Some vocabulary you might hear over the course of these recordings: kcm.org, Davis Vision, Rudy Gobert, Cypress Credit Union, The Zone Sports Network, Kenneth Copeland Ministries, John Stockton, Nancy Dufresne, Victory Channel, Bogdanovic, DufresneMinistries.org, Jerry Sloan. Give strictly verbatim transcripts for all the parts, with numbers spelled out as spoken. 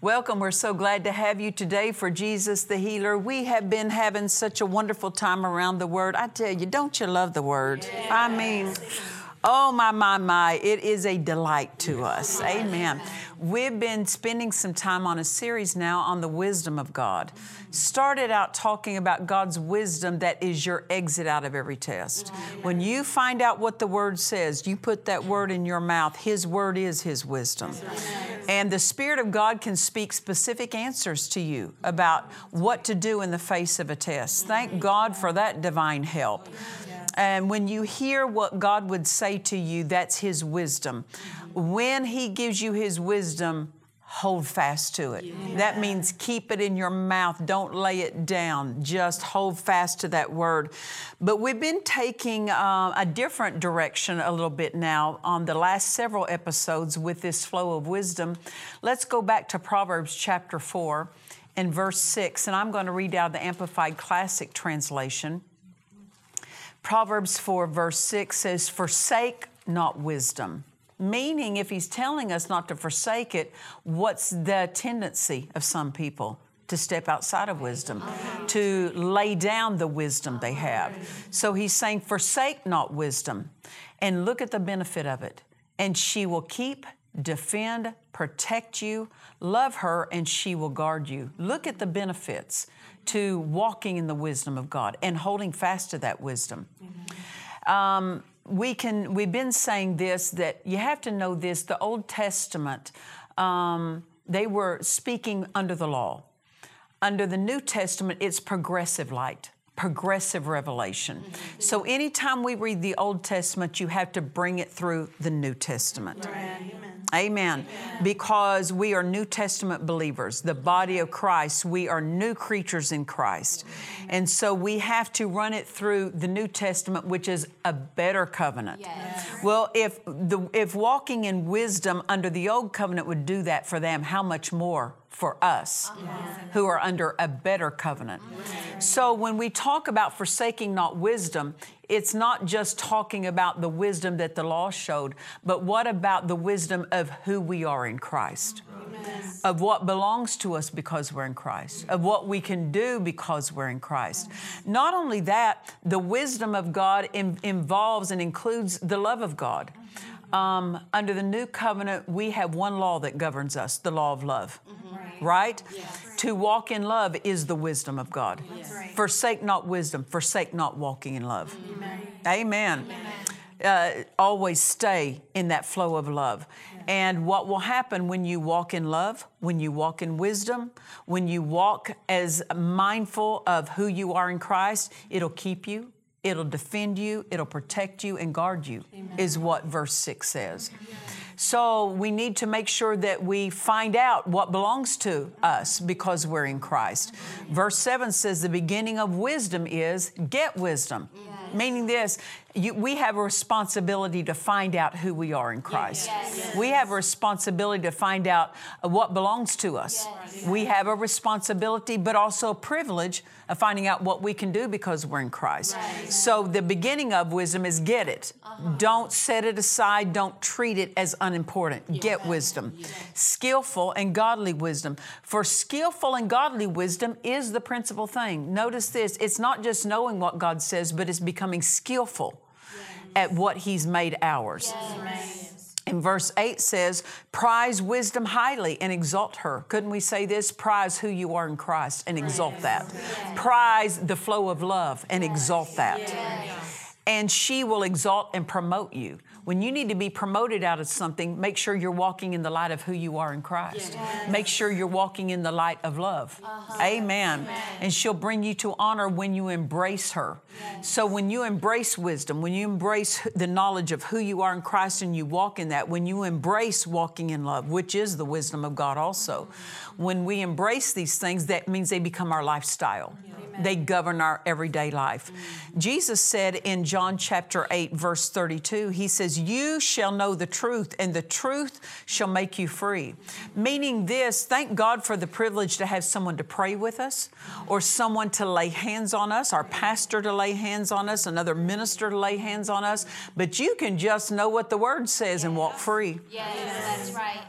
Welcome. We're so glad to have you today for Jesus the Healer. We have been having such a wonderful time around the Word. I tell you, don't you love the Word? Yes. I mean, oh my, my, my, it is a delight to us. Amen. We've been spending some time on a series now on the wisdom of God. Started out talking about God's wisdom that is your exit out of every test. When you find out what the Word says, you put that Word in your mouth. His Word is His wisdom. And the Spirit of God can speak specific answers to you about what to do in the face of a test. Thank God for that divine help. And when you hear what God would say to you, that's His wisdom. When He gives you His wisdom, hold fast to it. Yeah. That means keep it in your mouth. Don't lay it down. Just hold fast to that Word. But we've been taking uh, a different direction a little bit now on the last several episodes with this flow of wisdom. Let's go back to Proverbs chapter four and verse six. And I'm going to read out of the Amplified Classic Translation. Proverbs four verse six says, forsake not wisdom. Meaning, if he's telling us not to forsake it, what's the tendency of some people? To step outside of wisdom, to lay down the wisdom they have. So he's saying, forsake not wisdom, and look at the benefit of it. And she will keep, defend, protect you, love her, and she will guard you. Look at the benefits to walking in the wisdom of God and holding fast to that wisdom. Mm-hmm. Um, We can, we've been saying this, that you have to know this, the Old Testament, um, they were speaking under the law. Under the New Testament, it's progressive light, progressive revelation. Mm-hmm. So anytime we read the Old Testament, you have to bring it through the New Testament. Right. Amen. Amen. Amen. Because we are New Testament believers, the body of Christ. We are new creatures in Christ. Amen. And so we have to run it through the New Testament, which is a better covenant. Yes. Well, if the if walking in wisdom under the old covenant would do that for them, how much more for us yes. who are under a better covenant? Yes. So when we talk about forsaking not wisdom, it's not just talking about the wisdom that the law showed, but what about the wisdom of who we are in Christ, yes. of what belongs to us because we're in Christ, of what we can do because we're in Christ. Not only that, the wisdom of God in, involves and includes the love of God. Um, under the new covenant, we have one law that governs us, the law of love. Mm-hmm. Right? right? Yes. To walk in love is the wisdom of God. Yes. Right. Forsake not wisdom, forsake not walking in love. Amen. Amen. Amen. Uh, always stay in that flow of love. Yes. And what will happen when you walk in love, when you walk in wisdom, when you walk as mindful of who you are in Christ, it'll keep you. It'll defend you, it'll protect you, and guard you, Amen. Is what verse six says. So we need to make sure that we find out what belongs to us because we're in Christ. Verse seven says the beginning of wisdom is get wisdom. Yes. Meaning this, you, we have a responsibility to find out who we are in Christ. Yes. We have a responsibility to find out what belongs to us. Yes. We have a responsibility, but also a privilege of finding out what we can do because we're in Christ. Right. So the beginning of wisdom is get it. Uh-huh. Don't set it aside. Don't treat it as unimportant. Yes. Get wisdom. Yes. Skillful and godly wisdom. For skillful and godly wisdom is the principal thing. Notice this. It's not just knowing what God says, but it's becoming skillful yes. at what He's made ours. Yes. And verse eight says, prize wisdom highly and exalt her. Couldn't we say this? Prize who you are in Christ and exalt that. Yes. Prize the flow of love and yes. exalt that. Yes. and she will exalt and promote you. When you need to be promoted out of something, make sure you're walking in the light of who you are in Christ. Yes. Make sure you're walking in the light of love. Uh-huh. Amen. Amen. And she'll bring you to honor when you embrace her. Yes. So when you embrace wisdom, when you embrace the knowledge of who you are in Christ and you walk in that, when you embrace walking in love, which is the wisdom of God also, mm-hmm. when we embrace these things, that means they become our lifestyle. Amen. They govern our everyday life. Mm-hmm. Jesus said in John chapter eight, verse thirty-two, he says, "You shall know the truth, and the truth shall make you free." Meaning this, thank God for the privilege to have someone to pray with us, or someone to lay hands on us, our pastor to lay hands on us, another minister to lay hands on us. But you can just know what the Word says and walk free. Yes, that's right.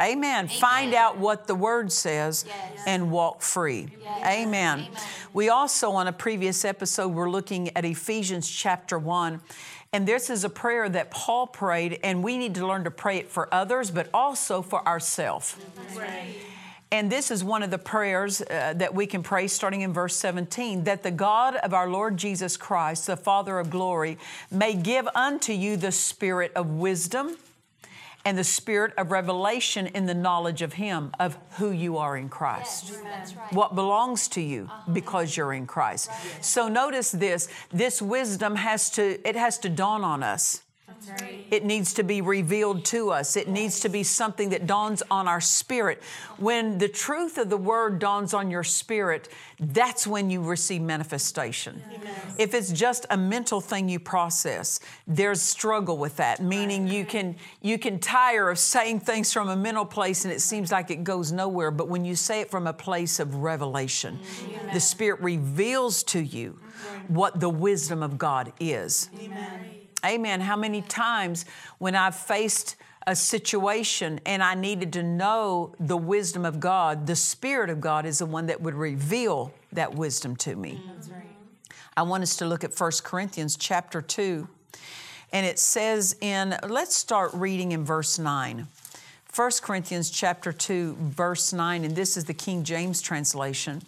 Amen. Amen. Find out what the Word says yes. and walk free. Yes. Amen. Amen. We also, on a previous episode, were looking at Ephesians chapter one. And this is a prayer that Paul prayed, and we need to learn to pray it for others, but also for ourselves. Right. And this is one of the prayers uh, that we can pray starting in verse seventeen, that the God of our Lord Jesus Christ, the Father of glory, may give unto you the spirit of wisdom and the spirit of revelation in the knowledge of Him, of who you are in Christ. Yes, that's right. What belongs to you uh-huh. because you're in Christ. Right. So notice this, this wisdom has to, it has to dawn on us. Right. It needs to be revealed to us. It needs to be something that dawns on our spirit. When the truth of the Word dawns on your spirit, that's when you receive manifestation. Yes. If it's just a mental thing you process, there's struggle with that, meaning you can you can tire of saying things from a mental place and it seems like it goes nowhere. But when you say it from a place of revelation, yes. the Spirit reveals to you what the wisdom of God is. Amen. Amen. How many times when I've faced a situation and I needed to know the wisdom of God, the Spirit of God is the one that would reveal that wisdom to me. That's right. I want us to look at First Corinthians chapter two. And it says in, let's start reading in verse nine. First Corinthians chapter two, verse nine, and this is the King James translation.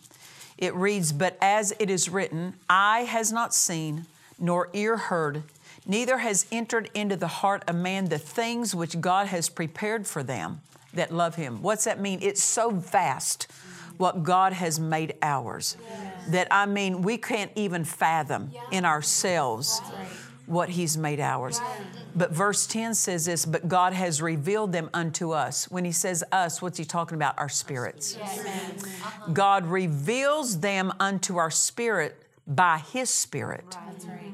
It reads, "But as it is written, eye has not seen, nor ear heard, neither has entered into the heart of man the things which God has prepared for them that love Him." What's that mean? It's so vast what God has made ours yes. that, I mean, we can't even fathom yeah. in ourselves right. what He's made ours. Right. But verse ten says this, "But God has revealed them unto us." When He says us, what's He talking about? Our spirits. Yes. God reveals them unto our spirit by His Spirit. Right.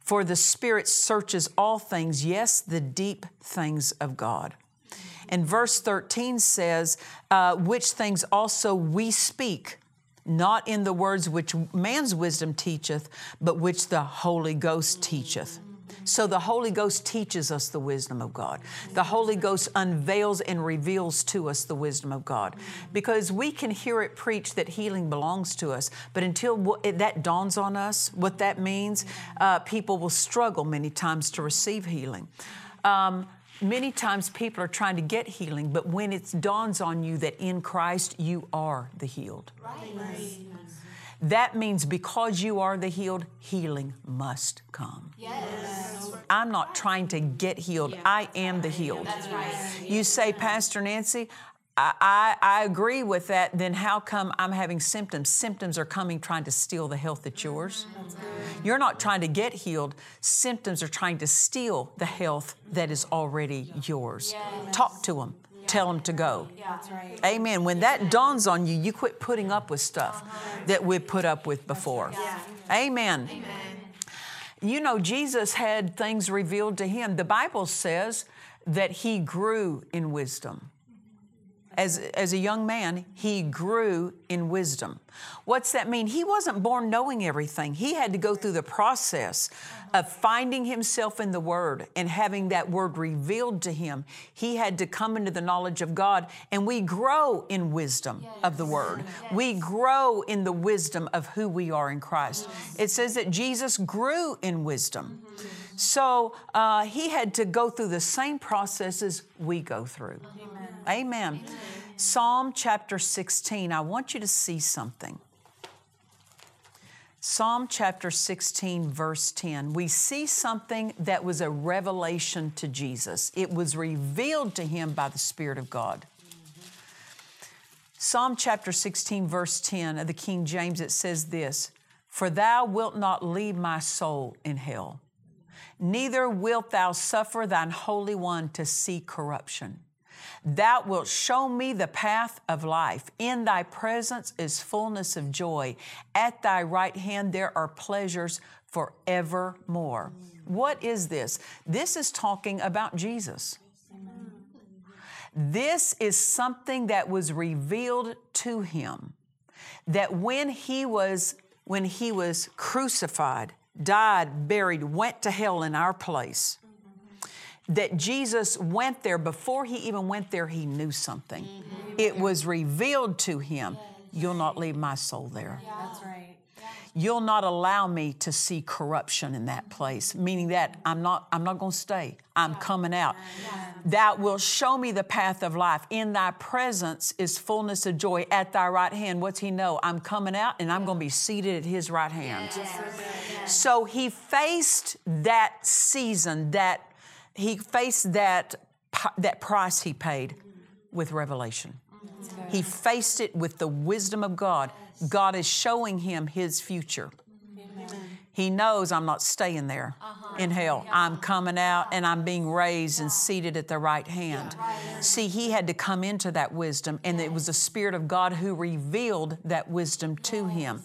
For the Spirit searches all things, yes, the deep things of God. And verse thirteen says, uh, "Which things also we speak, not in the words which man's wisdom teacheth, but which the Holy Ghost teacheth." So the Holy Ghost teaches us the wisdom of God. The Holy Ghost unveils and reveals to us the wisdom of God, because we can hear it preached that healing belongs to us. But until that dawns on us, what that means, uh, people will struggle many times to receive healing. Um, Many times people are trying to get healing, but when it dawns on you that in Christ you are the healed. Right. Right. That means because you are the healed, healing must come. Yes. I'm not trying to get healed. Yeah. I am the healed. That's right. You say, "Pastor Nancy, I, I, I agree with that. Then how come I'm having symptoms?" Symptoms are coming trying to steal the health that's yours. You're not trying to get healed. Symptoms are trying to steal the health that is already yours. Yes. Talk to them. Tell them to go. Yeah, that's right. Amen. When that dawns on you, you quit putting up with stuff uh-huh. that we put up with before. Yeah. Amen. Amen. You know, Jesus had things revealed to Him. The Bible says that He grew in wisdom. As, as a young man, He grew in wisdom. What's that mean? He wasn't born knowing everything. He had to go through the process of finding himself in the Word and having that Word revealed to him. He had to come into the knowledge of God, and we grow in wisdom yes. of the Word. Yes. We grow in the wisdom of who we are in Christ. Yes. It says that Jesus grew in wisdom. Mm-hmm. So uh, He had to go through the same processes we go through. Amen. Amen. Amen. Psalm chapter sixteen, I want you to see something. Psalm chapter sixteen, verse ten, we see something that was a revelation to Jesus. It was revealed to him by the Spirit of God. Mm-hmm. Psalm chapter sixteen, verse ten of the King James, it says this, "For thou wilt not leave my soul in hell, neither wilt thou suffer thine Holy One to see corruption. Thou wilt show me the path of life. In thy presence is fullness of joy. At thy right hand there are pleasures forevermore." What is this? This is talking about Jesus. This is something that was revealed to him, that when he was, when he was crucified, died, buried, went to hell in our place, that Jesus went there. Before he even went there, he knew something. Mm-hmm. It was revealed to him. You'll not leave my soul there. Yeah. That's right. Yeah. You'll not allow me to see corruption in that place, meaning that I'm not, I'm not going to stay. I'm yeah. coming out. Yeah. Thou wilt show me the path of life. In thy presence is fullness of joy. At thy right hand, what's he know? I'm coming out and I'm yeah. going to be seated at his right hand. Yes. Yes. So he faced that season, that He faced that, that price he paid with revelation. He faced it with the wisdom of God. God is showing him his future. He knows I'm not staying there in hell. I'm coming out and I'm being raised and seated at the right hand. See, he had to come into that wisdom, and it was the Spirit of God who revealed that wisdom to him.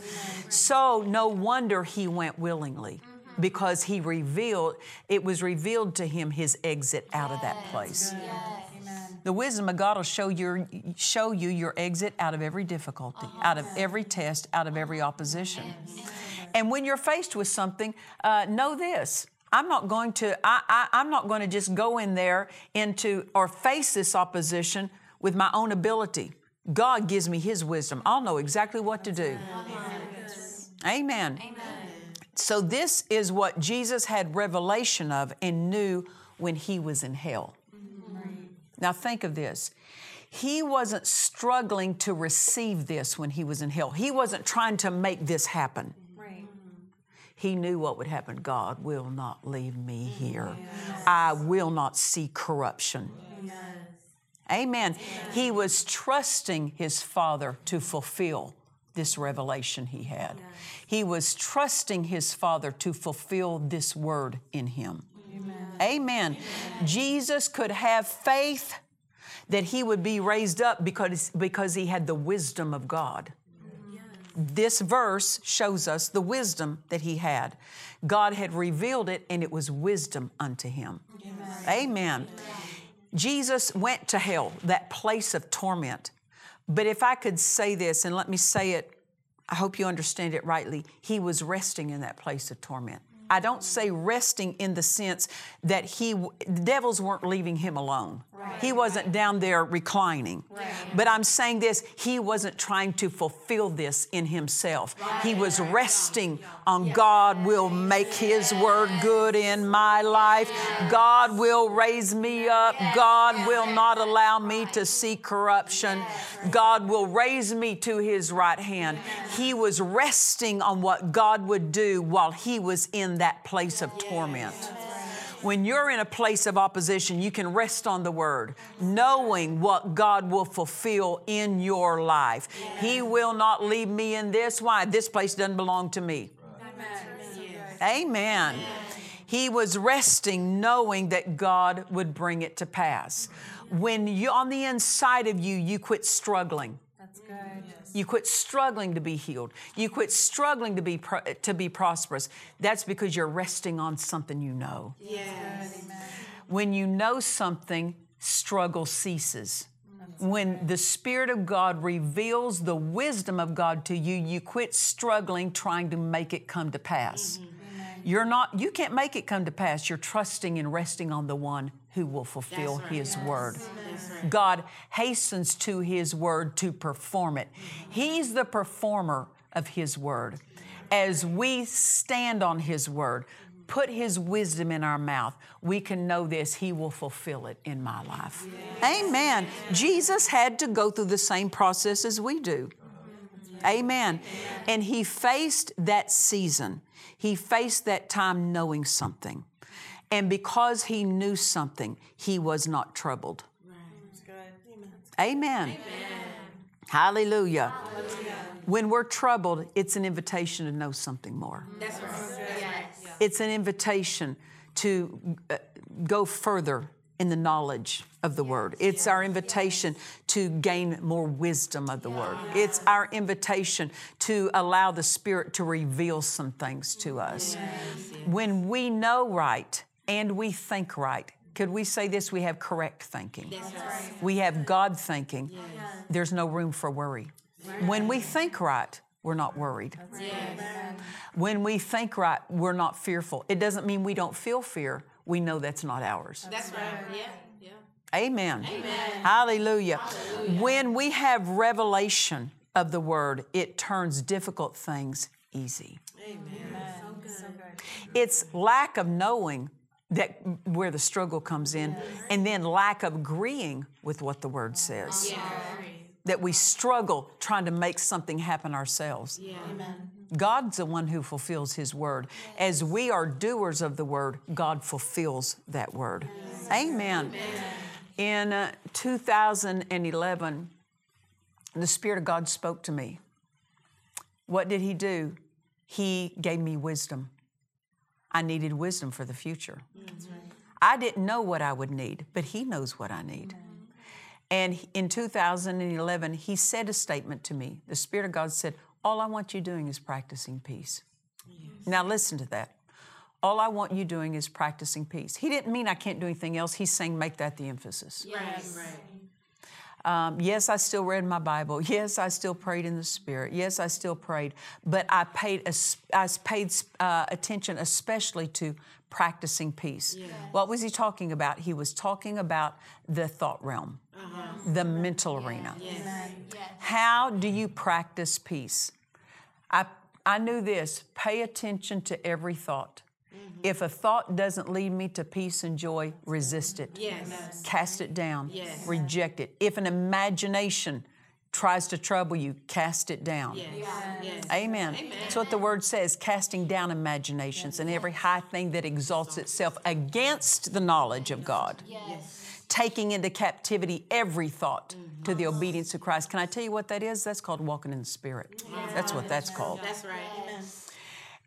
So no wonder he went willingly, because he revealed, it was revealed to him his exit out yes, of that place. Yes. The wisdom of God will show your, show you your exit out of every difficulty, uh-huh. out of every test, out of every opposition. Yes. And when you're faced with something, uh, know this: I'm not going to. I, I, I'm not going to just go in there into or face this opposition with my own ability. God gives me his wisdom. I'll know exactly what to do. Yes. Amen. Amen. So this is what Jesus had revelation of and knew when he was in hell. Mm-hmm. Now think of this. He wasn't struggling to receive this when he was in hell. He wasn't trying to make this happen. Right. He knew what would happen. God will not leave me here. Yes. I will not see corruption. Yes. Amen. Yes. He was trusting his Father to fulfill this revelation he had. Yes. He was trusting his Father to fulfill this word in him. Amen. Amen. Amen. Jesus could have faith that he would be raised up because, because he had the wisdom of God. Yes. This verse shows us the wisdom that he had. God had revealed it, and it was wisdom unto him. Yes. Amen. Amen. Jesus went to hell, that place of torment. But if I could say this, and let me say it, I hope you understand it rightly. He was resting in that place of torment. I don't say resting in the sense that he, the devils weren't leaving him alone. Right. He wasn't down there reclining. Right. But I'm saying this, he wasn't trying to fulfill this in himself. Right. He was resting on yes. God will make his word good in my life. Yes. God will raise me up. Yes. God will not allow me to see corruption. Yes. God will raise me to his right hand. Yes. He was resting on what God would do while he was in that place of torment. When you're in a place of opposition, you can rest on the word, knowing what God will fulfill in your life. He will not leave me in this. Why? This place doesn't belong to me. Amen. He was resting, knowing that God would bring it to pass. When you, on the inside of you, you quit struggling. That's good. You quit struggling to be healed. You quit struggling to be pro- to be prosperous. That's because you're resting on something you know. Yes. Amen. When you know something, struggle ceases. That's when right. the Spirit of God reveals the wisdom of God to you, you quit struggling trying to make it come to pass. Mm-hmm. You're not, you can't make it come to pass. You're trusting and resting on the one who will fulfill right. his yes. word. Right. God hastens to his word to perform it. He's the performer of his word. As we stand on his word, put his wisdom in our mouth, we can know this, he will fulfill it in my life. Yes. Amen. Yes. Jesus had to go through the same process as we do. Amen. Amen. And he faced that season. He faced that time knowing something. And because he knew something, he was not troubled. Right. That's good. Amen. Amen. Amen. Hallelujah. Hallelujah. When we're troubled, it's an invitation to know something more. That's right. Yes. It's an invitation to uh, go further in the knowledge of the yes. Word. It's yes. our invitation yes. to gain more wisdom of the yes. Word. It's our invitation to allow the Spirit to reveal some things to us. Yes. When we know right and we think right, could we say this? We have correct thinking. Yes. We have God thinking. Yes. There's no room for worry. Right. When we think right, we're not worried. Yes. When we think right, we're not fearful. It doesn't mean we don't feel fear. We know that's not ours. That's right. Yeah. Yeah. Amen. Amen. Hallelujah. Hallelujah. When we have revelation of the Word, it turns difficult things easy. Amen. Amen. So good. So good. It's lack of knowing that where the struggle comes in, yes. and then lack of agreeing with what the Word says. Yes. That we struggle trying to make something happen ourselves. Yeah. Amen. God's the one who fulfills His Word. As we are doers of the Word, God fulfills that Word. Yes. Amen. Amen. In uh, two thousand eleven, the Spirit of God spoke to me. What did He do? He gave me wisdom. I needed wisdom for the future. That's right. I didn't know what I would need, but He knows what I need. Amen. And in two thousand eleven, He said a statement to me. The Spirit of God said, all I want you doing is practicing peace. Yes. Now listen to that. All I want you doing is practicing peace. He didn't mean I can't do anything else. He's saying make that the emphasis. Yes. Right. Um, yes, I still read my Bible. Yes, I still prayed in the Spirit. Yes, I still prayed. But I paid a, I paid uh, attention especially to practicing peace. Yes. What was He talking about? He was talking about the thought realm. Uh-huh. The mental arena. Yes. Yes. How do you practice peace? I I knew this. Pay attention to every thought. Mm-hmm. If a thought doesn't lead me to peace and joy, resist it. Yes. Cast it down. Yes. Reject it. If an imagination tries to trouble you, cast it down. Yes. Yes. Amen. Amen. That's what the Word says, casting down imaginations yes. and every high thing that exalts itself against the knowledge of God. Yes. Taking into captivity every thought mm-hmm. to the obedience of Christ. Can I tell you what that is? That's called walking in the Spirit. Yes. That's what that's called. That's right. Yes.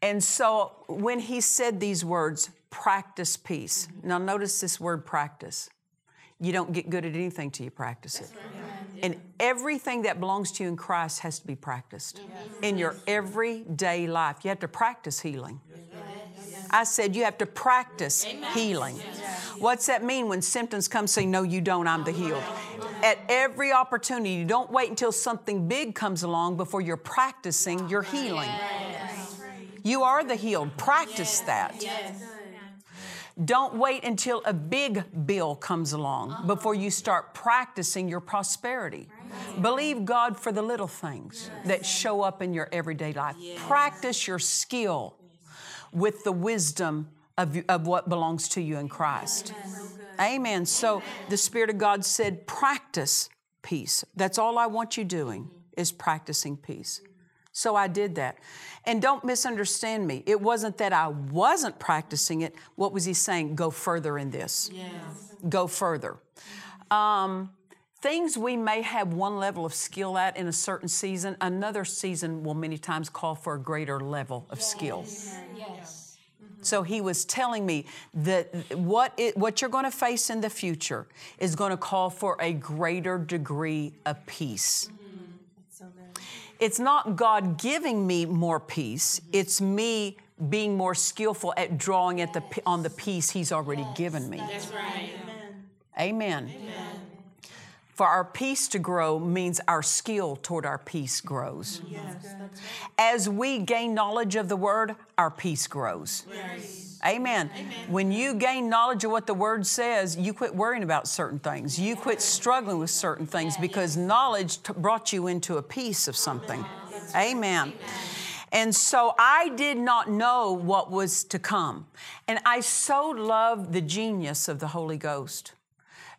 And so when He said these words, practice peace. Mm-hmm. Now notice this word practice. You don't get good at anything till you practice that's it. Right. And everything that belongs to you in Christ has to be practiced. Yes. In your everyday life. You have to practice healing. Yes. I said you have to practice Amen. Healing. Yes. What's that mean when symptoms come? Say, no, you don't. I'm the healed. At every opportunity, you don't wait until something big comes along before you're practicing your healing. Yes. You are the healed. Practice yes. that. Yes. Don't wait until a big bill comes along before you start practicing your prosperity. Right. Believe God for the little things yes. that show up in your everyday life. Yes. Practice your skill with the wisdom of, of what belongs to you in Christ. Yes. Amen. So Amen. The Spirit of God said, practice peace. That's all I want you doing is practicing peace. So I did that. And don't misunderstand me. It wasn't that I wasn't practicing it. What was He saying? Go further in this. Yes. Go further. Um, things we may have one level of skill at in a certain season, another season will many times call for a greater level of yes. skill. Yes. So He was telling me that what it, what you're going to face in the future is going to call for a greater degree of peace. Mm-hmm. That's so good. It's not God giving me more peace. Mm-hmm. It's me being more skillful at drawing yes. at the on the peace He's already yes. given me. That's right. Amen. Amen. Amen. For our peace to grow means our skill toward our peace grows. Yes, that's right. As we gain knowledge of the Word, our peace grows. Yes. Amen. Amen. When you gain knowledge of what the Word says, you quit worrying about certain things. You quit struggling with certain things because knowledge t- brought you into a peace of something. Yes. Amen. Amen. And so I did not know what was to come. And I so love the genius of the Holy Ghost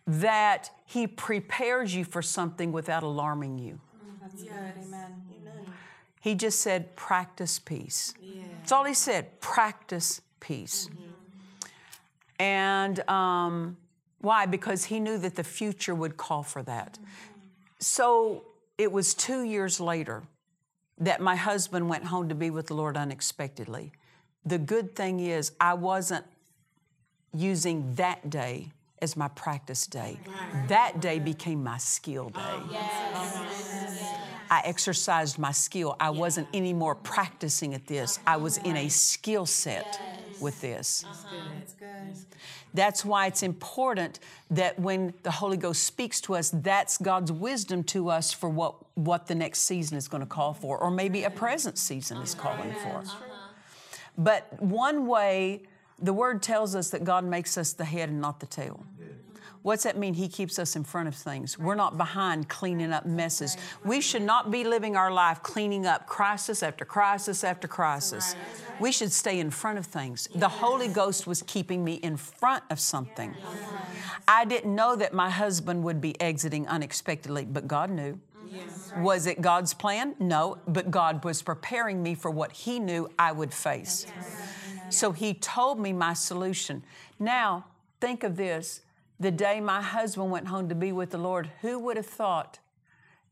that He prepares you for something without alarming you. That's good. Amen. Amen. He just said, practice peace. Yeah. That's all he said, practice peace. Mm-hmm. And um, why? Because he knew that the future would call for that. Mm-hmm. So it was two years later that my husband went home to be with the Lord unexpectedly. The good thing is I wasn't using that day as my practice day. Wow. That day became my skill day. Oh, yes. Yes. Yes. I exercised my skill. I yeah. wasn't any more practicing at this. Uh-huh. I was in a skill set yes. with this. Uh-huh. That's good. That's good. That's why it's important that when the Holy Ghost speaks to us, that's God's wisdom to us for what, what the next season is going to call for, or maybe a present season uh-huh. is calling yeah, for. Uh-huh. But one way, the Word tells us that God makes us the head and not the tail. What's that mean? He keeps us in front of things. We're not behind cleaning up messes. We should not be living our life cleaning up crisis after crisis after crisis. We should stay in front of things. The Holy Ghost was keeping me in front of something. I didn't know that my husband would be exiting unexpectedly, but God knew. Was it God's plan? No, but God was preparing me for what He knew I would face. So He told me my solution. Now, think of this. The day my husband went home to be with the Lord, who would have thought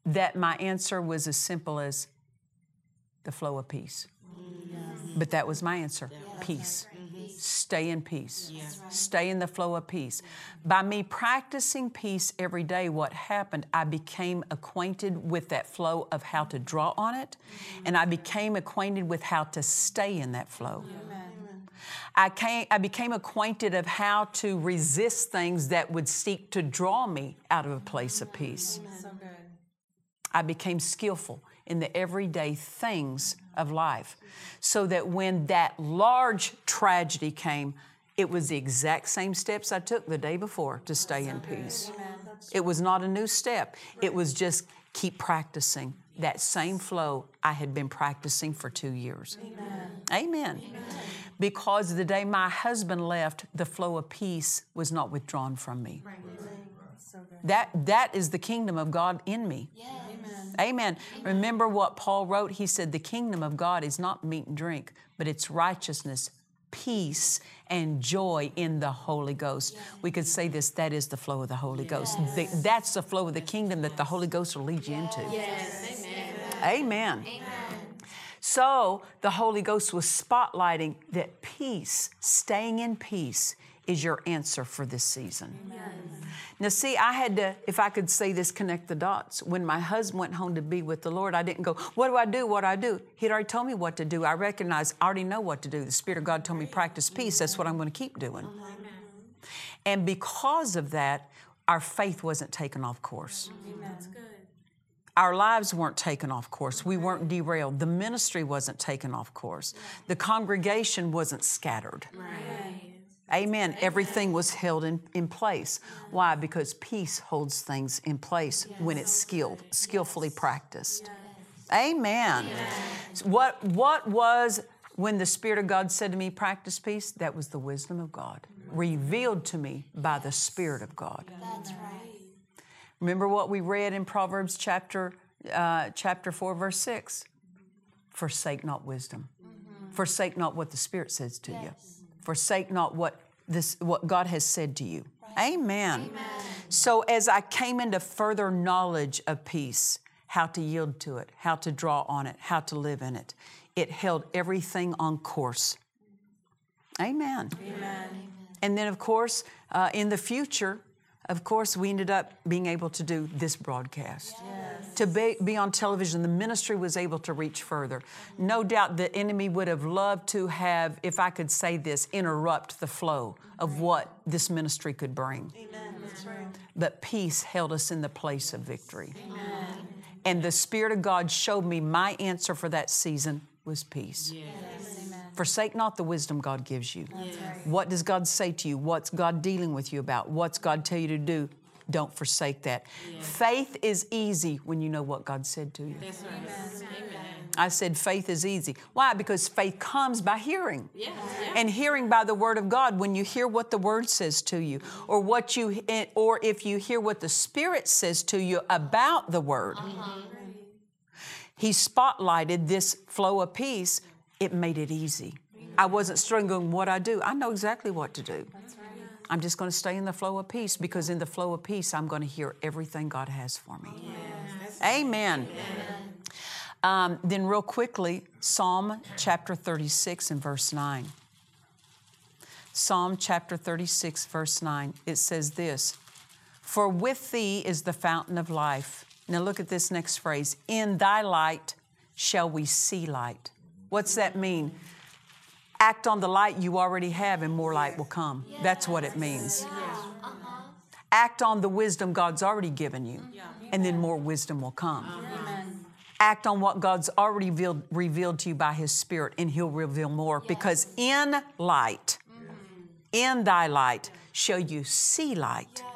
that my answer was as simple as the flow of peace? Yes. But that was my answer. Yeah. Peace. Mm-hmm. Stay in peace. Yeah. Stay in the flow of peace. By me practicing peace every day, what happened, I became acquainted with that flow of how to draw on it, mm-hmm. and I became acquainted with how to stay in that flow. Yeah. I, came, I became acquainted of how to resist things that would seek to draw me out of a place of peace. So good. I became skillful in the everyday things of life so that when that large tragedy came, it was the exact same steps I took the day before to stay in peace. It was not a new step. It was just keep practicing that same flow I had been practicing for two years. Amen. Amen. Amen. Because the day my husband left, the flow of peace was not withdrawn from me. Right. So good. That, that is the kingdom of God in me. Yes. Amen. Amen. Amen. Remember what Paul wrote? He said, the kingdom of God is not meat and drink, but it's righteousness, peace, and joy in the Holy Ghost. Yes. We could say this, that is the flow of the Holy yes. Ghost. The, that's the flow of the kingdom that the Holy Ghost will lead you yes. into. Yes. Amen. Amen. Amen. So the Holy Ghost was spotlighting that peace, staying in peace, is your answer for this season. Amen. Now, see, I had to, if I could say this, connect the dots. When my husband went home to be with the Lord, I didn't go, what do I do? What do I do? He'd already told me what to do. I recognized I already know what to do. The Spirit of God told me practice peace. That's what I'm going to keep doing. Amen. And because of that, our faith wasn't taken off course. Amen. That's good. Our lives weren't taken off course. We weren't derailed. The ministry wasn't taken off course. The congregation wasn't scattered. Right. Amen. Amen. Everything was held in, in place. Why? Because peace holds things in place yes. when it's skilled, skillfully yes. practiced. Yes. Amen. Yes. What, what was when the Spirit of God said to me, practice peace? That was the wisdom of God revealed to me by the Spirit of God. That's right. Remember what we read in Proverbs chapter uh, chapter four, verse six? Forsake not wisdom. Mm-hmm. Forsake not what the Spirit says to yes. you. Forsake not what this what God has said to you. Right. Amen. Amen. So as I came into further knowledge of peace, how to yield to it, how to draw on it, how to live in it, it held everything on course. Amen. Amen. And then, of course, uh, in the future, Of course, we ended up being able to do this broadcast. Yes. To be, be on television, the ministry was able to reach further. No doubt the enemy would have loved to have, if I could say this, interrupt the flow of what this ministry could bring. Amen. That's right. But peace held us in the place of victory. Amen. And the Spirit of God showed me my answer for that season was peace. Yes. Forsake not the wisdom God gives you. Yes. What does God say to you? What's God dealing with you about? What's God tell you to do? Don't forsake that. Yes. Faith is easy when you know what God said to you. Yes. Yes. Amen. I said faith is easy. Why? Because faith comes by hearing. Yes. And hearing by the Word of God. When you hear what the Word says to you, or what you, or if you hear what the Spirit says to you about the Word. Uh-huh. He spotlighted this flow of peace. It made it easy. I wasn't struggling what I do. I know exactly what to do. That's right. I'm just going to stay in the flow of peace, because in the flow of peace, I'm going to hear everything God has for me. Yes. Amen. Amen. Um, then real quickly, Psalm chapter thirty-six and verse nine. Psalm chapter thirty-six, verse nine. It says this, "For with thee is the fountain of life." Now look at this next phrase. "In thy light shall we see light." What's that mean? Act on the light you already have and more light will come. Yes. That's what it means. Yes. Uh-huh. Act on the wisdom God's already given you, yeah, and then more wisdom will come. Amen. Act on what God's already revealed, revealed to you by His Spirit, and He'll reveal more. Yes. Because in light, mm-hmm. in thy light, shall you see light. Yes.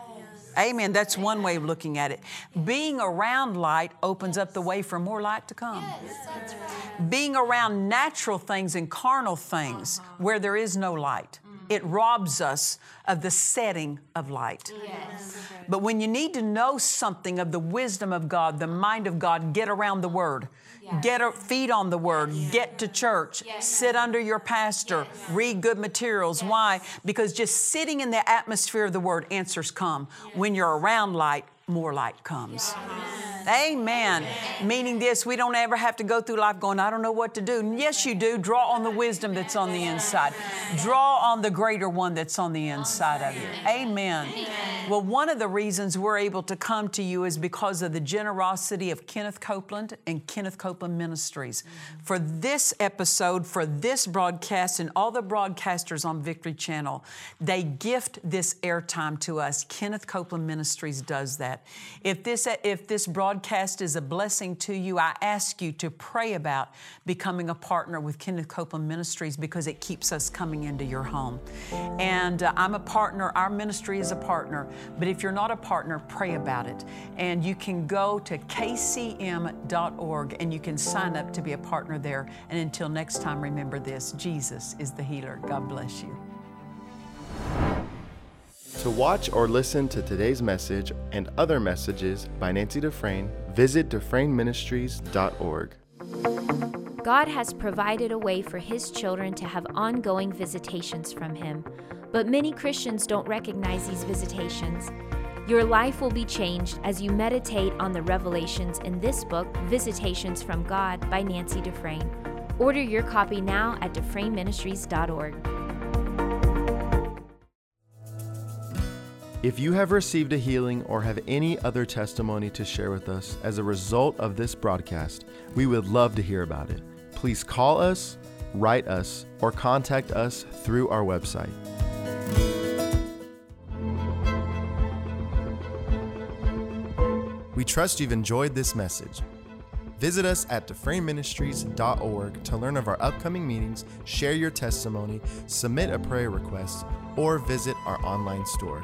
Amen. That's Amen. One way of looking at it. Being around light opens yes. up the way for more light to come. Yes, that's right. Being around natural things and carnal things uh-huh. where there is no light. Mm-hmm. It robs us of the setting of light. Yes. But when you need to know something of the wisdom of God, the mind of God, get around the Word. Yes. Get a, feed on the Word. Yes. Get to church. Yes. Sit under your pastor. Yes. Read good materials. Yes. Why? Because just sitting in the atmosphere of the Word, answers come. Yes. When you're around light, more light comes. Yes. Amen. Amen. Meaning this, we don't ever have to go through life going, I don't know what to do. Yes, you do. Draw on the wisdom that's on the inside. Draw on the greater one that's on the inside of you. Amen. Amen. Well, one of the reasons we're able to come to you is because of the generosity of Kenneth Copeland and Kenneth Copeland Ministries. For this episode, for this broadcast, and all the broadcasters on Victory Channel, they gift this airtime to us. Kenneth Copeland Ministries does that. If this, if this broadcast Podcast is a blessing to you, I ask you to pray about becoming a partner with Kenneth Copeland Ministries, because it keeps us coming into your home. And uh, I'm a partner. Our ministry is a partner. But if you're not a partner, pray about it. And you can go to k c m dot org and you can sign up to be a partner there. And until next time, remember this, Jesus is the healer. God bless you. To watch or listen to today's message and other messages by Nancy Dufresne, visit Dufresne Ministries dot org. God has provided a way for His children to have ongoing visitations from Him, but many Christians don't recognize these visitations. Your life will be changed as you meditate on the revelations in this book, Visitations from God by Nancy Dufresne. Order your copy now at Dufresne Ministries dot org. If you have received a healing or have any other testimony to share with us as a result of this broadcast, we would love to hear about it. Please call us, write us, or contact us through our website. We trust you've enjoyed this message. Visit us at Dufresne Ministries dot org to learn of our upcoming meetings, share your testimony, submit a prayer request, or visit our online store.